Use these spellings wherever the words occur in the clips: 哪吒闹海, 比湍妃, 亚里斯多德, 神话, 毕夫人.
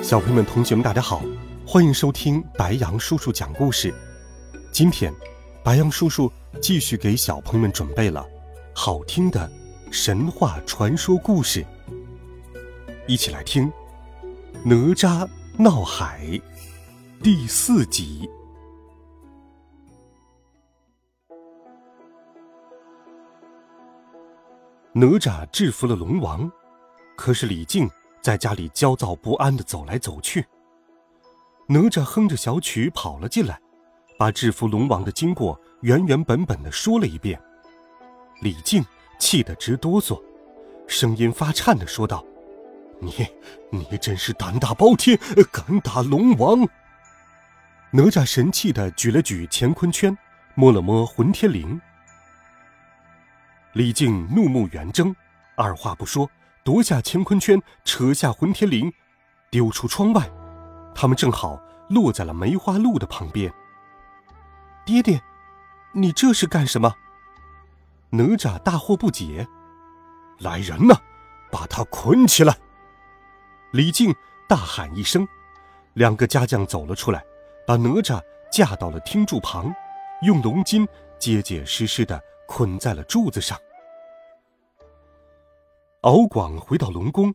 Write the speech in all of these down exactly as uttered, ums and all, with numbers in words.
小朋友们、同学们，大家好，欢迎收听白羊叔叔讲故事。今天，白羊叔叔继续给小朋友们准备了好听的神话传说故事，一起来听《哪吒闹海》第四集。哪吒制服了龙王，可是李靖在家里焦躁不安地走来走去。哪吒哼着小曲跑了进来，把制服龙王的经过原原本本地说了一遍。李靖气得直哆嗦，声音发颤地说道：你你真是胆大包天，敢打龙王。哪吒神气地举了举乾坤圈，摸了摸混天绫。李靖怒目圆睁，二话不说夺下乾坤圈，扯下混天绫，丢出窗外。他们正好落在了梅花鹿的旁边。爹爹，你这是干什么？哪吒大惑不解。来人呐，把他捆起来！李靖大喊一声，两个家将走了出来，把哪吒架到了汀柱旁，用龙筋结结实实地捆在了柱子上。敖广回到龙宫，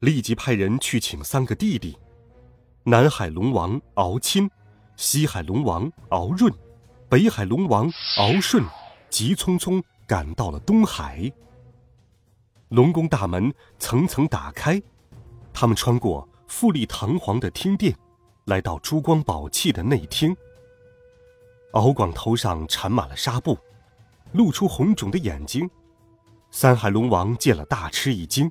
立即派人去请三个弟弟：南海龙王敖钦，西海龙王敖润，北海龙王敖顺，急匆匆赶到了东海。龙宫大门层层打开，他们穿过富丽堂皇的厅殿，来到珠光宝气的内厅。敖广头上缠满了纱布，露出红肿的眼睛。三海龙王见了大吃一惊，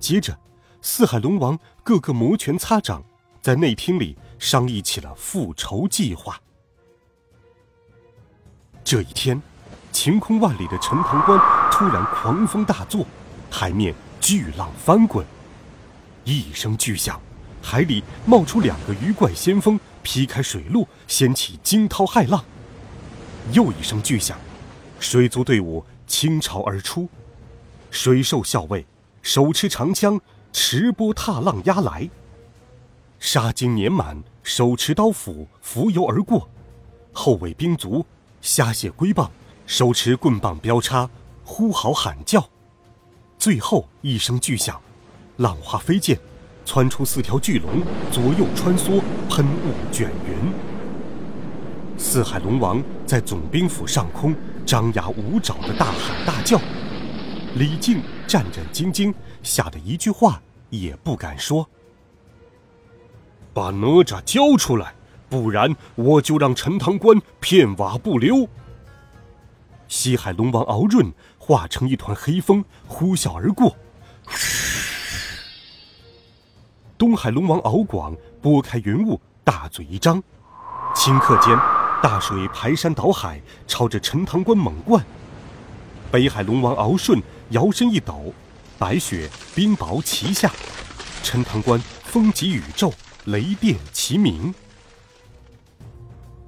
接着四海龙王各个摩拳擦掌，在内厅里商议起了复仇计划。这一天，晴空万里的陈塘关突然狂风大作，海面巨浪翻滚，一声巨响，海里冒出两个鱼怪先锋，劈开水路，掀起惊涛骇浪。又一声巨响，水族队伍倾巢而出，水兽校尉手持长枪，持波踏浪压来；沙鲸年满手持刀斧，浮游而过；后卫兵卒虾蟹龟蚌手持棍棒标叉，呼嚎喊叫。最后一声巨响，浪花飞溅，窜出四条巨龙，左右穿梭，喷雾卷云。四海龙王在总兵府上空张牙舞爪的大喊大叫，李靖战战兢兢，吓得一句话也不敢说。把哪吒交出来，不然我就让陈塘关片瓦不留。西海龙王敖润化成一团黑风，呼啸而过。东海龙王敖广拨开云雾，大嘴一张，顷刻间大水排山倒海，朝着陈塘关猛灌。北海龙王敖顺摇身一抖，白雪冰雹齐下，陈塘关风急雨骤，雷电齐鸣。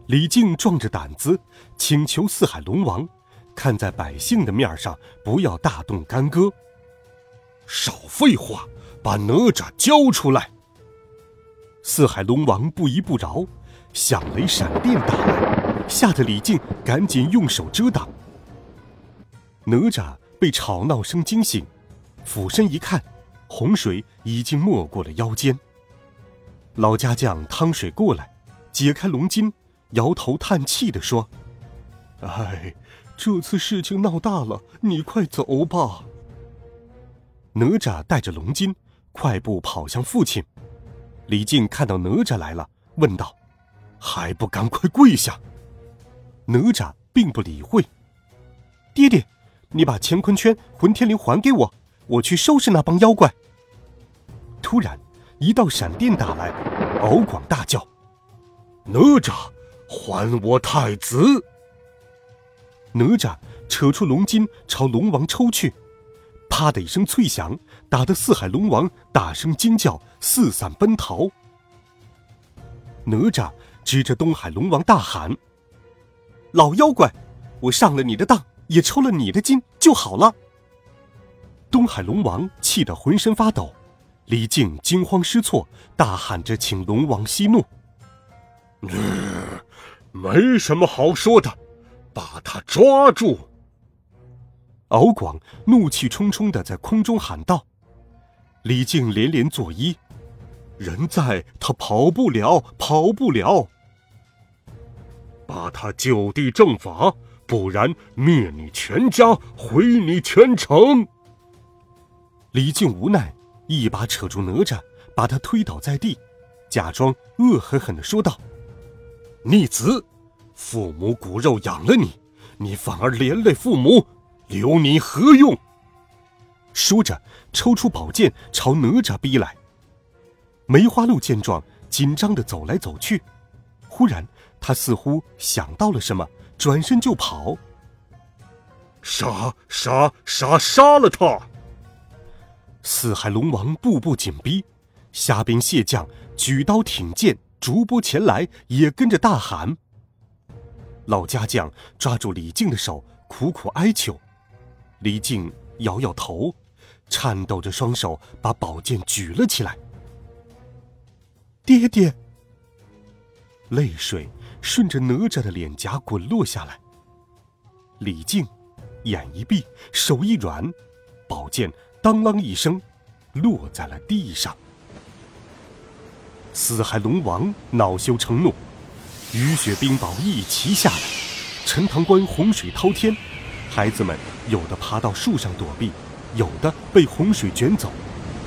李靖壮着胆子请求四海龙王，看在百姓的面上，不要大动干戈。少废话，把哪吒交出来！四海龙王不依不饶，响雷闪电打来，吓得李靖赶紧用手遮挡。哪吒被吵闹声惊醒，俯身一看，洪水已经没过了腰间。老家将汤水过来，解开龙筋，摇头叹气地说：哎，这次事情闹大了，你快走吧。哪吒带着龙筋快步跑向父亲。李靖看到哪吒来了，问道：还不赶快跪下！哪吒并不理会。爹爹，你把乾坤圈、混天绫还给我，我去收拾那帮妖怪。突然，一道闪电打来，敖广大叫：“哪吒，还我太子！”哪吒扯出龙筋朝龙王抽去，啪的一声脆响，打得四海龙王大声惊叫，四散奔逃。哪吒指着东海龙王大喊：“老妖怪，我上了你的当，也抽了你的筋就好了！”东海龙王气得浑身发抖，李靖惊慌失措，大喊着请龙王息怒：“嗯，没什么好说的，把他抓住！”敖广怒气冲冲地在空中喊道。李靖连连作揖：“人在，他跑不了，跑不了！把他就地正法，不然灭你全家，毁你全城！”李靖无奈，一把扯住哪吒，把他推倒在地，假装恶狠狠地说道：“逆子，父母骨肉养了你，你反而连累父母，留你何用？”说着，抽出宝剑朝哪吒逼来。梅花鹿见状，紧张地走来走去。忽然，他似乎想到了什么，转身就跑。“杀！杀！杀！杀了他！”四海龙王步步紧逼，虾兵蟹将举刀挺剑逐波前来，也跟着大喊。老家将抓住李靖的手，苦苦哀求。李靖摇摇头，颤抖着双手把宝剑举了起来。“爹爹！”泪水顺着哪吒的脸颊滚落下来。李靖眼一闭，手一软，宝剑当啷一声落在了地上。四海龙王恼羞成怒，雨雪冰雹一齐下来，陈塘关洪水滔天，孩子们有的爬到树上躲避，有的被洪水卷走，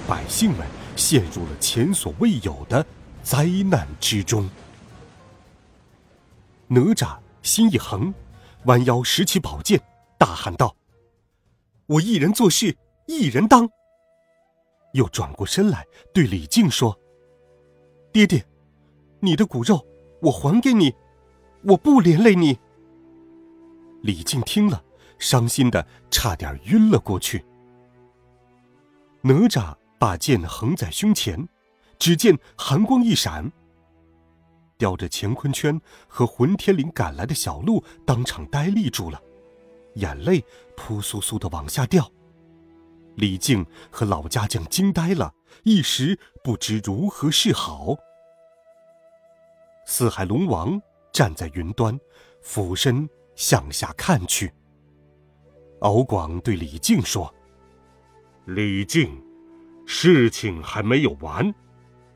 百姓们陷入了前所未有的灾难之中。哪吒心一横，弯腰拾起宝剑，大喊道：“我一人做事一人当！”又转过身来对李靖说：“爹爹，你的骨肉我还给你，我不连累你。”李靖听了，伤心的差点晕了过去。哪吒把剑横在胸前，只见寒光一闪，叼着乾坤圈和混天绫赶来的小鹿当场呆立住了，眼泪扑簌簌地往下掉。李靖和老家将惊呆了，一时不知如何是好。四海龙王站在云端，俯身向下看去。敖广对李靖说：“李靖，事情还没有完，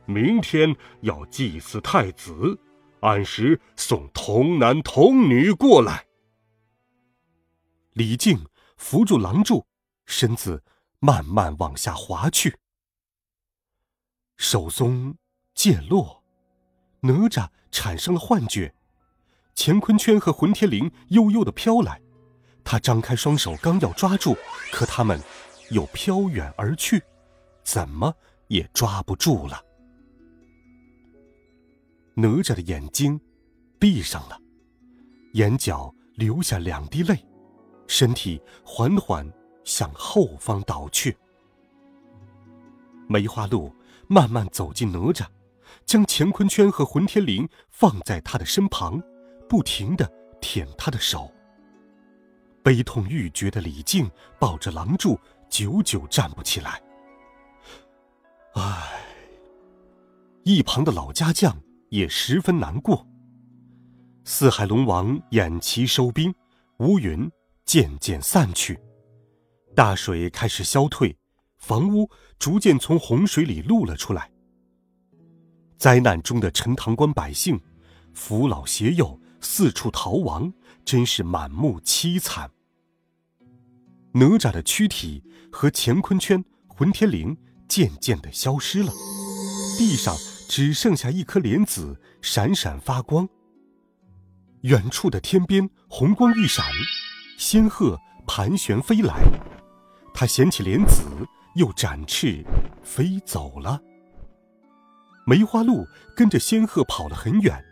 明天要祭祀太子，按时送童男童女过来。”李靖扶住廊柱，身子慢慢往下滑去。手松剑落，哪吒产生了幻觉，乾坤圈和混天绫悠悠地飘来，他张开双手刚要抓住，可他们又飘远而去，怎么也抓不住了。哪吒的眼睛闭上了，眼角流下两滴泪，身体缓缓向后方倒去。梅花鹿慢慢走近哪吒，将乾坤圈和混天绫放在他的身旁，不停地舔他的手。悲痛欲绝的李靖抱着廊柱，久久站不起来。唉，一旁的老家将也十分难过。四海龙王偃旗收兵，乌云渐渐散去，大水开始消退，房屋逐渐从洪水里露了出来。灾难中的陈塘关百姓，扶老携幼四处逃亡，真是满目凄惨。哪吒的躯体和乾坤圈、混天绫渐渐地消失了，地上只剩下一颗莲子闪闪发光。远处的天边红光一闪，仙鹤盘旋飞来，他衔起莲子，又展翅飞走了。梅花鹿跟着仙鹤跑了很远，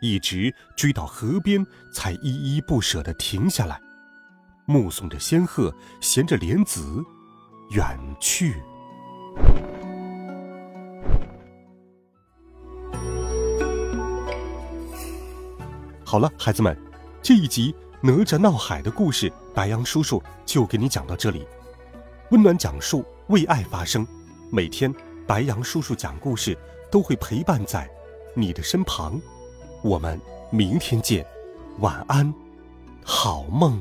一直追到河边才依依不舍地停下来，目送着仙鹤衔着莲子远去。好了，孩子们，这一集哪吒闹海的故事，白羊叔叔就给你讲到这里。温暖讲述，为爱发声，每天白羊叔叔讲故事都会陪伴在你的身旁。我们明天见，晚安，好梦。